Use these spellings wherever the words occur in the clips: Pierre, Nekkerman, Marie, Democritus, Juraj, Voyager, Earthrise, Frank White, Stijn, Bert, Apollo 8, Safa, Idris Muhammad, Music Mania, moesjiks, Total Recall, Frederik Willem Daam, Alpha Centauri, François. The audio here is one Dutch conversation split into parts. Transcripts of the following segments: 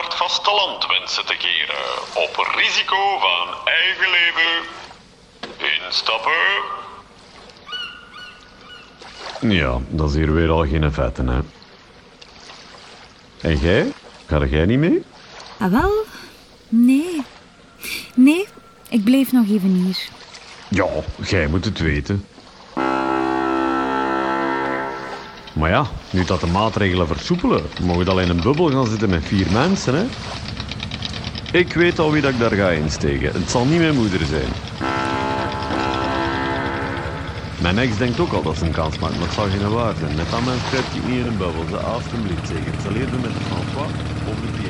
naar het vasteland wensen te keren. Op risico van eigen leven. Instappen. Ja, dat is hier weer al geen vetten, hè. En jij? Ga jij niet mee? Ah, wel? Nee. Nee, ik bleef nog even hier. Ja, jij moet het weten. Maar ja, nu dat de maatregelen versoepelen, mogen we alleen een bubbel gaan zitten met 4 mensen, hè? Ik weet al wie dat ik daar ga insteken. Het zal niet mijn moeder zijn. Mijn ex denkt ook al dat ze een kans maakt, maar het zal geen waar zijn. Met dat mens krijgt hij niet in een bubbel. Ze alstublieft zeker. Ze leert met de François of de Pierre.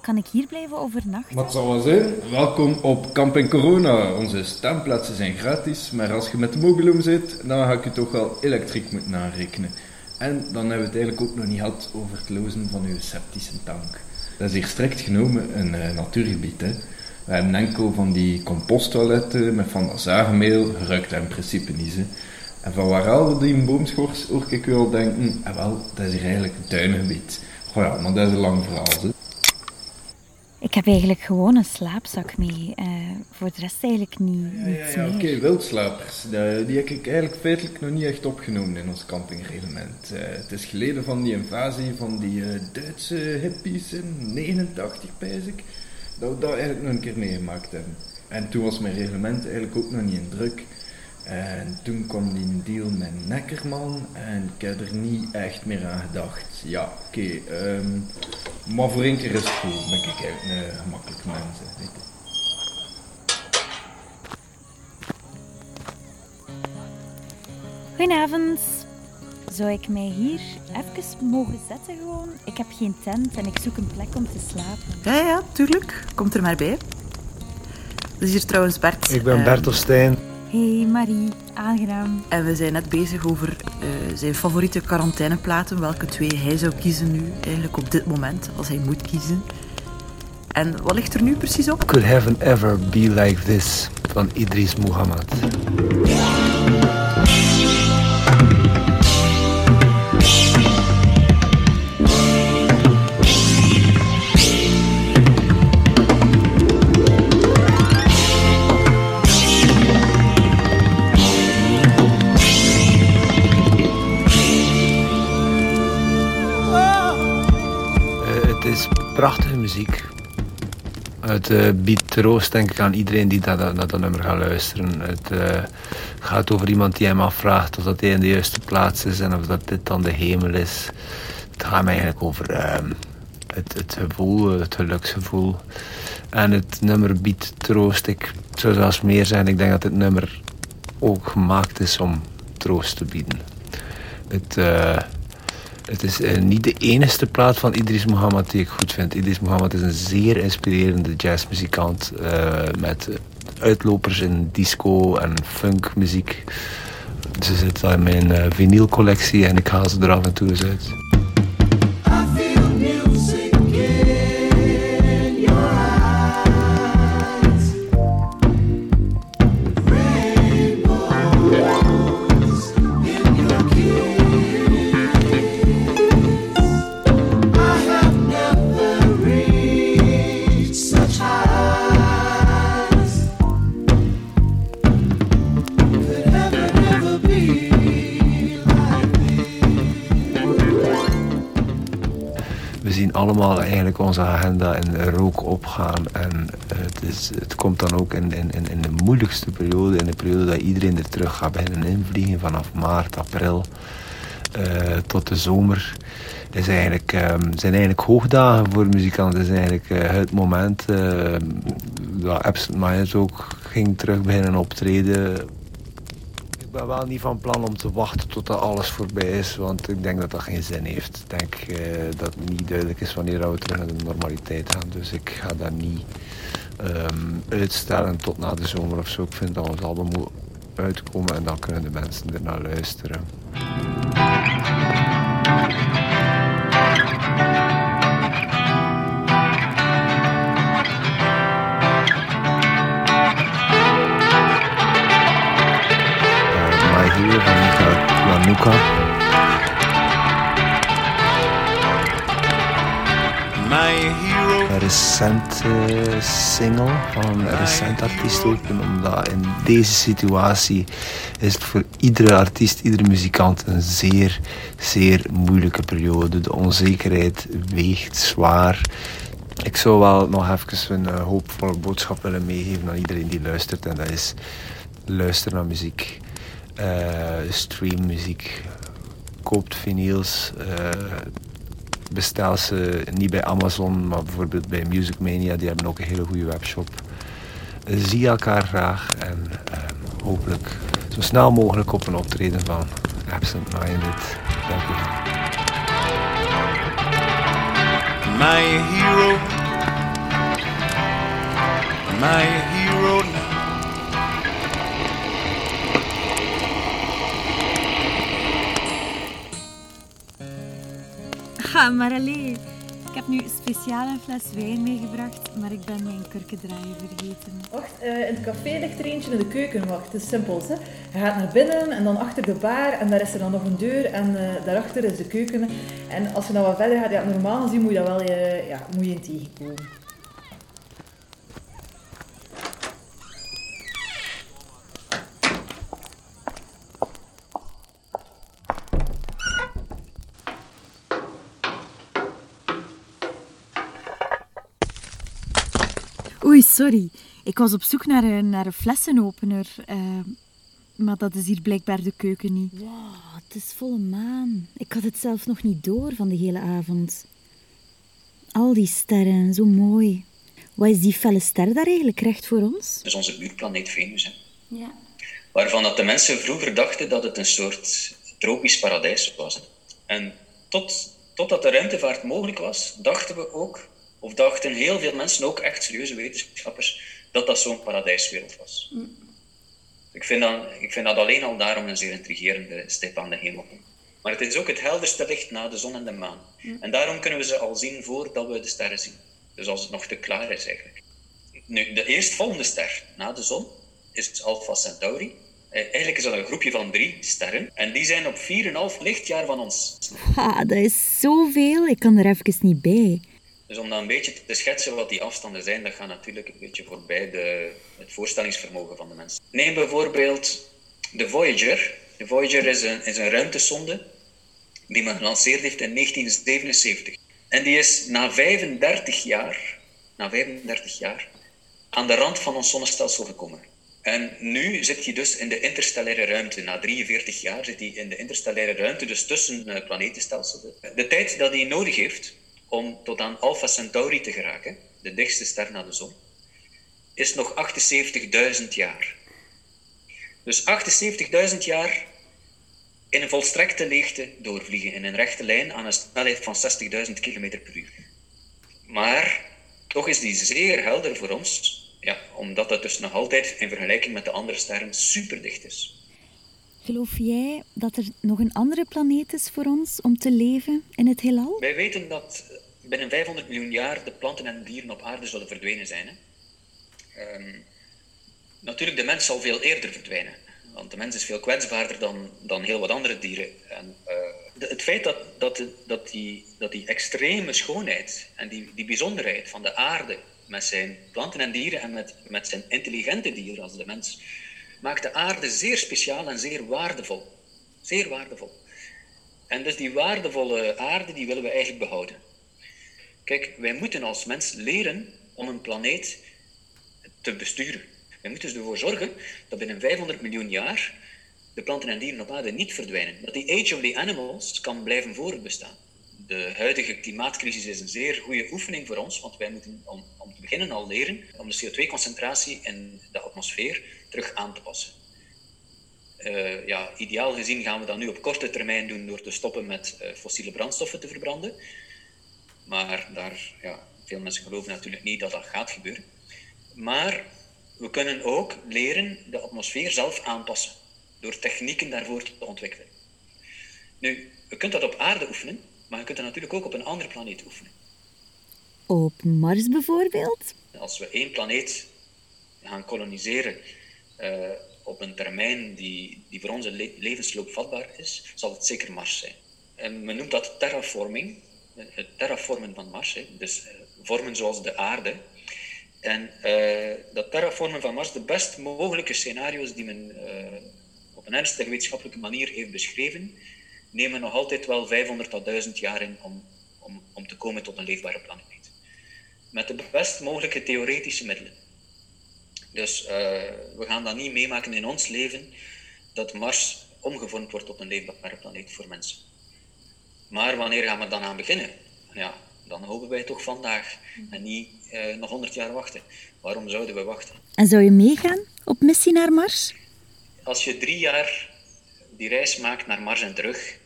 Kan ik hier blijven overnachten? Wat zal wel zijn? Welkom op Camping Corona. Onze staanplaatsen zijn gratis, maar als je met de mogelum zit, dan ga ik je toch wel elektriek moeten aanrekenen. En dan hebben we het eigenlijk ook nog niet gehad over het lozen van uw septische tank. Dat is hier strikt genomen een natuurgebied, hè. We hebben enkel van die composttoiletten met van dat zaagmeel, ruikt dat in principe niet, hè. En van waaral die boomschors, hoor ik u al denken, dat is hier eigenlijk een duingebied. Goh ja, maar dat is een lang verhaal, hè. Ik heb eigenlijk gewoon een slaapzak mee. Voor de rest eigenlijk niets meer. Oké, wildslapers. Die heb ik eigenlijk feitelijk nog niet echt opgenomen in ons campingreglement. Het is geleden van die invasie van die Duitse hippies in 1989, pijs ik, dat we dat eigenlijk nog een keer meegemaakt hebben. En toen was mijn reglement eigenlijk ook nog niet in druk. En toen kwam die deal met Nekkerman en ik heb er niet echt meer aan gedacht. Ja, oké, maar voor één keer is het goed, ben ik eigenlijk een gemakkelijke mens, weet je. Goedenavond. Zou ik mij hier even mogen zetten gewoon? Ik heb geen tent en ik zoek een plek om te slapen. Ja, tuurlijk. Komt er maar bij. Dat is hier trouwens Bert. Ik ben Bert of Stijn. Hey Marie, aangenaam. En we zijn net bezig over zijn favoriete quarantaineplaten, welke 2 hij zou kiezen nu, eigenlijk op dit moment, als hij moet kiezen. En wat ligt er nu precies op? Could Heaven Ever Be Like This, van Idris Muhammad. Prachtige muziek. Het biedt troost, denk ik, aan iedereen die dat nummer gaat luisteren. Het gaat over iemand die hem afvraagt of dat hij in de juiste plaats is en of dat dit dan de hemel is. Het gaat mij eigenlijk over het gevoel, het geluksgevoel. En het nummer biedt troost. Ik zou zelfs meer zeggen, ik denk dat dit nummer ook gemaakt is om troost te bieden. Het is niet de enige plaat van Idris Muhammad die ik goed vind. Idris Muhammad is een zeer inspirerende jazzmuzikant met uitlopers in disco en funkmuziek. Ze zitten in mijn vinylcollectie en ik haal ze er af en toe eens uit. Allemaal eigenlijk onze agenda in rook opgaan en het komt dan ook in de moeilijkste periode, in de periode dat iedereen er terug gaat beginnen invliegen vanaf maart, april tot de zomer. Het zijn eigenlijk hoogdagen voor muzikanten, het is eigenlijk het moment dat Absent Minds ook ging terug beginnen optreden. Ik ben wel niet van plan om te wachten tot dat alles voorbij is, want ik denk dat dat geen zin heeft. Ik denk dat het niet duidelijk is wanneer we terug naar de normaliteit gaan, dus ik ga dat niet uitstellen tot na de zomer of zo. Ik vind dat ons album moet uitkomen en dan kunnen de mensen ernaar luisteren. Hier van Lanuka. Een recente single van een recent artiest ook. Omdat in deze situatie is het voor iedere artiest, iedere muzikant een zeer, zeer moeilijke periode. De onzekerheid weegt zwaar. Ik zou wel nog even een hoopvolle boodschap willen meegeven aan iedereen die luistert. En dat is: luister naar muziek. Stream muziek, koopt vinyls, bestel ze niet bij Amazon, maar bijvoorbeeld bij Music Mania, die hebben ook een hele goede webshop. Zie elkaar graag en hopelijk zo snel mogelijk op een optreden van Absent Minded. Dank u. My hero, my hero now. Ja, maar allee, ik heb nu speciaal een fles wijn meegebracht, maar ik ben mijn kurkendraaier vergeten. Wacht, in het café ligt er eentje in de keuken. Wacht, het is simpel. Hè? Je gaat naar binnen en dan achter de bar en daar is er dan nog een deur en daarachter is de keuken. En als je dan wat verder gaat, ja, normaal gezien moet je dat wel moet je in tegenkomen. Oei, sorry. Ik was op zoek naar een flessenopener. Maar dat is hier blijkbaar de keuken niet. Wow, het is volle maan. Ik had het zelf nog niet door van de hele avond. Al die sterren, zo mooi. Wat is die felle ster daar eigenlijk recht voor ons? Dat is onze buurplaneet Venus, hè. Ja. Waarvan dat de mensen vroeger dachten dat het een soort tropisch paradijs was. En totdat de ruimtevaart mogelijk was, dachten we ook... Of dachten heel veel mensen, ook echt serieuze wetenschappers, dat dat zo'n paradijswereld was. Mm. Ik vind dat alleen al daarom een zeer intrigerende stip aan de hemel. Maar het is ook het helderste licht na de zon en de maan. Mm. En daarom kunnen we ze al zien voordat we de sterren zien. Dus als het nog te klaar is eigenlijk. Nu, de eerstvolgende ster na de zon is Alpha Centauri. Eigenlijk is dat een groepje van 3 sterren. En die zijn op 4,5 lichtjaar van ons. Ha, dat is zoveel. Ik kan er even niet bij. Dus om dan een beetje te schetsen wat die afstanden zijn, dat gaat natuurlijk een beetje voorbij het voorstellingsvermogen van de mensen. Neem bijvoorbeeld de Voyager. De Voyager is een ruimtesonde die men gelanceerd heeft in 1977. En die is na 35 jaar aan de rand van ons zonnestelsel gekomen. En nu zit hij dus in de interstellaire ruimte. Na 43 jaar zit hij in de interstellaire ruimte, dus tussen planetenstelsels. De tijd dat hij nodig heeft... om tot aan Alpha Centauri te geraken, de dichtste ster na de zon, is nog 78.000 jaar. Dus 78.000 jaar in een volstrekte leegte doorvliegen, in een rechte lijn aan een snelheid van 60.000 km per uur. Maar toch is die zeer helder voor ons, ja, omdat dat dus nog altijd in vergelijking met de andere sterren superdicht is. Geloof jij dat er nog een andere planeet is voor ons om te leven in het heelal? Wij weten dat binnen 500 miljoen jaar de planten en dieren op aarde zullen verdwenen zijn. Hè? Natuurlijk, de mens zal veel eerder verdwijnen. Want de mens is veel kwetsbaarder dan heel wat andere dieren. En, het feit dat die extreme schoonheid en die bijzonderheid van de aarde... met zijn planten en dieren en met zijn intelligente dieren als de mens... maakt de aarde zeer speciaal en zeer waardevol. Zeer waardevol. En dus die waardevolle aarde, die willen we eigenlijk behouden. Kijk, wij moeten als mens leren om een planeet te besturen. Wij moeten dus ervoor zorgen dat binnen 500 miljoen jaar de planten en dieren op aarde niet verdwijnen. Dat die Age of the Animals kan blijven voortbestaan. De huidige klimaatcrisis is een zeer goede oefening voor ons, want wij moeten om te beginnen al leren om de CO2-concentratie in de atmosfeer terug aan te passen. Ideaal gezien gaan we dat nu op korte termijn doen door te stoppen met fossiele brandstoffen te verbranden. Maar veel mensen geloven natuurlijk niet dat dat gaat gebeuren. Maar We kunnen ook leren de atmosfeer zelf aanpassen door technieken daarvoor te ontwikkelen. Nu, je kunt dat op aarde oefenen, maar je kunt dat natuurlijk ook op een andere planeet oefenen. Op Mars bijvoorbeeld? Als we één planeet gaan koloniseren op een termijn die voor onze levensloop vatbaar is, zal het zeker Mars zijn. En men noemt dat terraforming, het terraformen van Mars, dus vormen zoals de aarde. En dat terraformen van Mars, de best mogelijke scenario's die men op een ernstige wetenschappelijke manier heeft beschreven, nemen nog altijd wel 500 tot 1000 jaar in om te komen tot een leefbare planeet. Met de best mogelijke theoretische middelen. Dus we gaan dat niet meemaken in ons leven, dat Mars omgevormd wordt tot een leefbare planeet voor mensen. Maar wanneer gaan we dan aan beginnen? Ja, dan hopen wij toch vandaag en niet nog 100 jaar wachten. Waarom zouden we wachten? En zou je meegaan op missie naar Mars? Als je 3 jaar die reis maakt naar Mars en terug,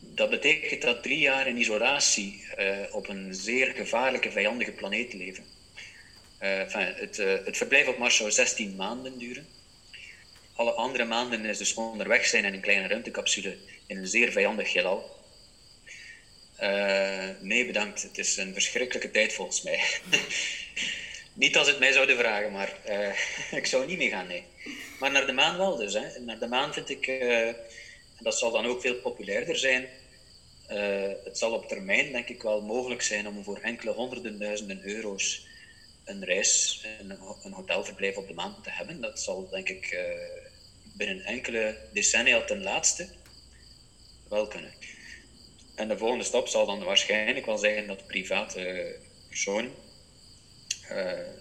dat betekent dat 3 jaar in isolatie op een zeer gevaarlijke, vijandige planeet leven. Het verblijf op Mars zou 16 maanden duren. Alle andere maanden is dus onderweg zijn in een kleine ruimtecapsule in een zeer vijandig heelal. Nee, bedankt. Het is een verschrikkelijke tijd volgens mij. Niet als het mij zouden vragen, maar ik zou niet meegaan, nee. Maar naar de maan wel dus. Hè. Naar de maan vind ik... En dat zal dan ook veel populairder zijn. Het zal op termijn denk ik wel mogelijk zijn om voor enkele honderden duizenden euro's een reis, een hotelverblijf op de maan te hebben. Dat zal denk ik binnen enkele decennia ten laatste wel kunnen. En de volgende stap zal dan waarschijnlijk wel zijn dat private personen,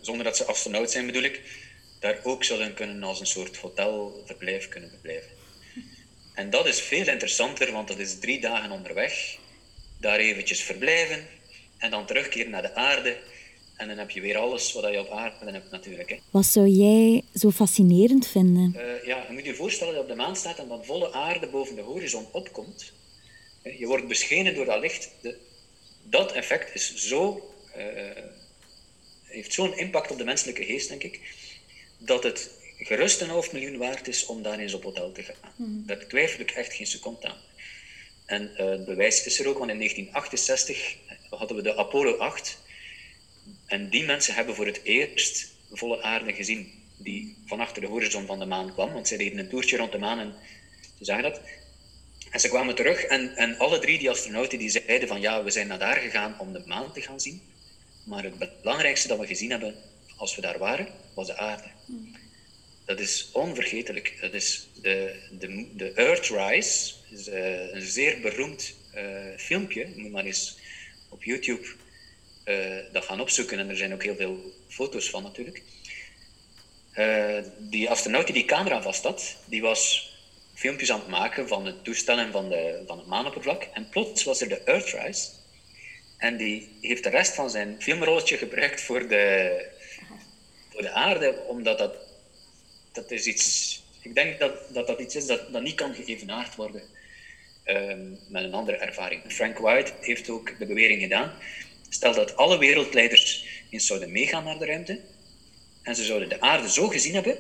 zonder dat ze astronaut zijn bedoel ik, daar ook zullen kunnen als een soort hotelverblijf kunnen verblijven. En dat is veel interessanter, want dat is 3 dagen onderweg. Daar eventjes verblijven en dan terugkeren naar de aarde. En dan heb je weer alles wat je op aarde hebt natuurlijk. Hè. Wat zou jij zo fascinerend vinden? Je moet je voorstellen dat je op de maan staat en dan volle aarde boven de horizon opkomt. Je wordt beschenen door dat licht. Dat effect is zo, heeft zo'n impact op de menselijke geest, denk ik, dat het... gerust $500.000 waard is om daar eens op hotel te gaan. Daar twijfel ik echt geen seconde aan. En het bewijs is er ook, want in 1968 hadden we de Apollo 8. En die mensen hebben voor het eerst volle aarde gezien, die van achter de horizon van de maan kwam. Want ze deden een toertje rond de maan en ze zagen dat. En ze kwamen terug en alle drie die astronauten die zeiden van ja, we zijn naar daar gegaan om de maan te gaan zien. Maar het belangrijkste dat we gezien hebben als we daar waren, was de aarde. Dat is onvergetelijk. Dat is de Earthrise, is een zeer beroemd filmpje. Je moet maar eens op YouTube dat gaan opzoeken. En er zijn ook heel veel foto's van natuurlijk. Die astronaut die camera vast had, die was filmpjes aan het maken van het toestel en van het maanoppervlak. En plots was er de Earthrise. En die heeft de rest van zijn filmrolletje gebruikt voor de aarde, omdat dat is iets, ik denk dat iets is dat niet kan geëvenaard worden met een andere ervaring. Frank White heeft ook de bewering gedaan. Stel dat alle wereldleiders eens zouden meegaan naar de ruimte en ze zouden de aarde zo gezien hebben,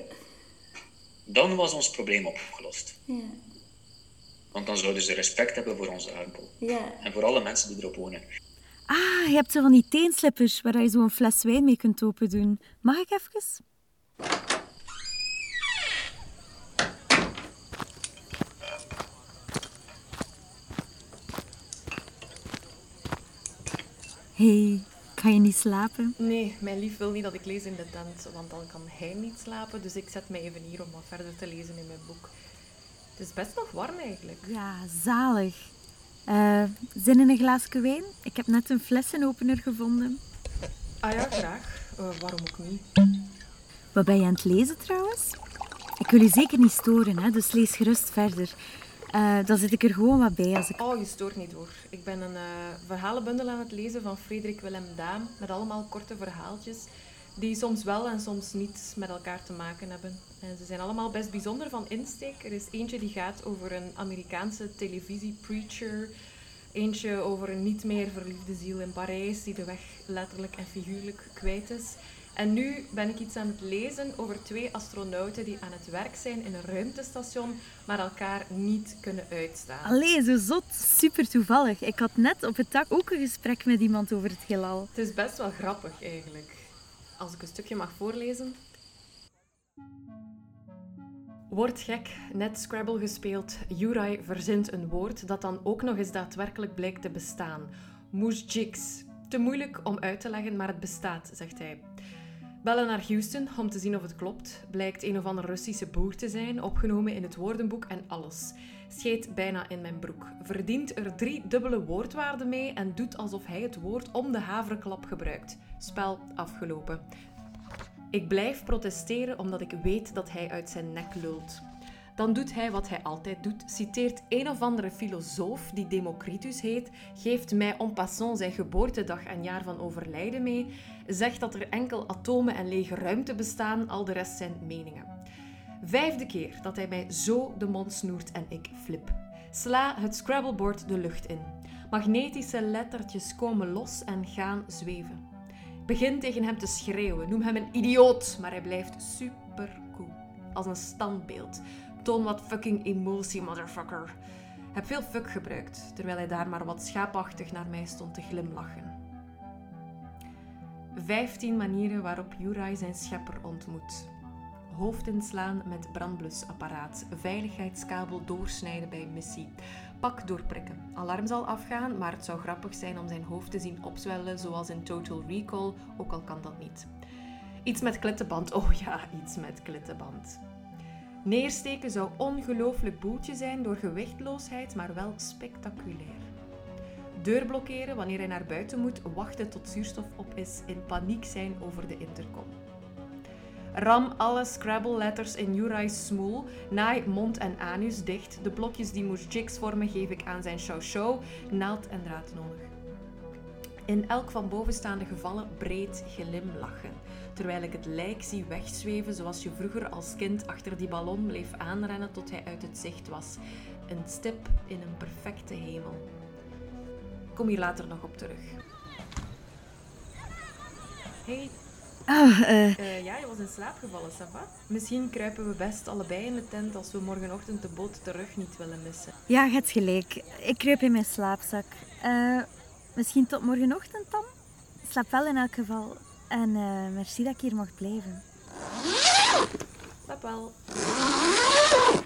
dan was ons probleem opgelost. Ja. Want dan zouden ze respect hebben voor onze aardbol. Ja. En voor alle mensen die erop wonen. Ah, je hebt zo van die teenslippers waar je zo een fles wijn mee kunt open doen. Mag ik even? Hey, kan je niet slapen? Nee, mijn lief wil niet dat ik lees in de tent, want dan kan hij niet slapen. Dus ik zet mij even hier om wat verder te lezen in mijn boek. Het is best nog warm eigenlijk. Ja, zalig. Zin in een glaasje wijn? Ik heb net een flessenopener gevonden. Ah ja, graag. Waarom ook niet? Wat ben je aan het lezen trouwens? Ik wil je zeker niet storen, hè? Dus lees gerust verder. Dan zit ik er gewoon wat bij als ik... Oh, je stoort niet hoor. Ik ben een verhalenbundel aan het lezen van Frederik Willem Daam, met allemaal korte verhaaltjes die soms wel en soms niet met elkaar te maken hebben. En ze zijn allemaal best bijzonder van insteek. Er is eentje die gaat over een Amerikaanse televisiepreacher, eentje over een niet meer verliefde ziel in Parijs die de weg letterlijk en figuurlijk kwijt is. En nu ben ik iets aan het lezen over twee astronauten die aan het werk zijn in een ruimtestation, maar elkaar niet kunnen uitstaan. Allee, zo zot. Super toevallig. Ik had net op het dak ook een gesprek met iemand over het heelal. Het is best wel grappig eigenlijk. Als ik een stukje mag voorlezen. Wordt gek, net Scrabble gespeeld. Juraj verzint een woord dat dan ook nog eens daadwerkelijk blijkt te bestaan. Moesjiks. Te moeilijk om uit te leggen, maar het bestaat, zegt hij. Bellen naar Houston om te zien of het klopt. Blijkt een of andere Russische boer te zijn, opgenomen in het woordenboek en alles. Scheet bijna in mijn broek. Verdient er 3 dubbele woordwaarden mee en doet alsof hij het woord om de haverklap gebruikt. Spel afgelopen. Ik blijf protesteren omdat ik weet dat hij uit zijn nek lult. Dan doet hij wat hij altijd doet, citeert een of andere filosoof die Democritus heet, geeft mij en passant zijn geboortedag en jaar van overlijden mee, zegt dat er enkel atomen en lege ruimte bestaan, al de rest zijn meningen. 5e keer dat hij mij zo de mond snoert en ik flip. Sla het Scrabblebord de lucht in. Magnetische lettertjes komen los en gaan zweven. Begin tegen hem te schreeuwen, noem hem een idioot, maar hij blijft supercool. Als een standbeeld. Toon wat fucking emotie, motherfucker. Heb veel fuck gebruikt, terwijl hij daar maar wat schaapachtig naar mij stond te glimlachen. 15 manieren waarop Juraj zijn schepper ontmoet. Hoofd inslaan met brandblusapparaat. Veiligheidskabel doorsnijden bij missie. Pak doorprikken. Alarm zal afgaan, maar het zou grappig zijn om zijn hoofd te zien opzwellen, zoals in Total Recall, ook al kan dat niet. Iets met klittenband. Oh ja, iets met klittenband. Neersteken zou ongelooflijk boeltje zijn door gewichtloosheid, maar wel spectaculair. Deur blokkeren wanneer hij naar buiten moet, wachten tot zuurstof op is, in paniek zijn over de intercom. Ram alle Scrabble-letters in Juraj's smoel, naai mond en anus dicht, de blokjes die moesjiks vormen geef ik aan zijn show, naald en draad nodig. In elk van bovenstaande gevallen breed glimlachen, terwijl ik het lijk zie wegzweven zoals je vroeger als kind achter die ballon bleef aanrennen tot hij uit het zicht was. Een stip in een perfecte hemel. Kom hier later nog op terug. Hey. Ja, je was in slaap gevallen, Safa. Misschien kruipen we best allebei in de tent als we morgenochtend de boot terug niet willen missen. Ja, je hebt gelijk. Ik kruip in mijn slaapzak. Misschien tot morgenochtend dan? Slaap wel in elk geval. En merci dat ik hier mocht blijven. Slaap wel.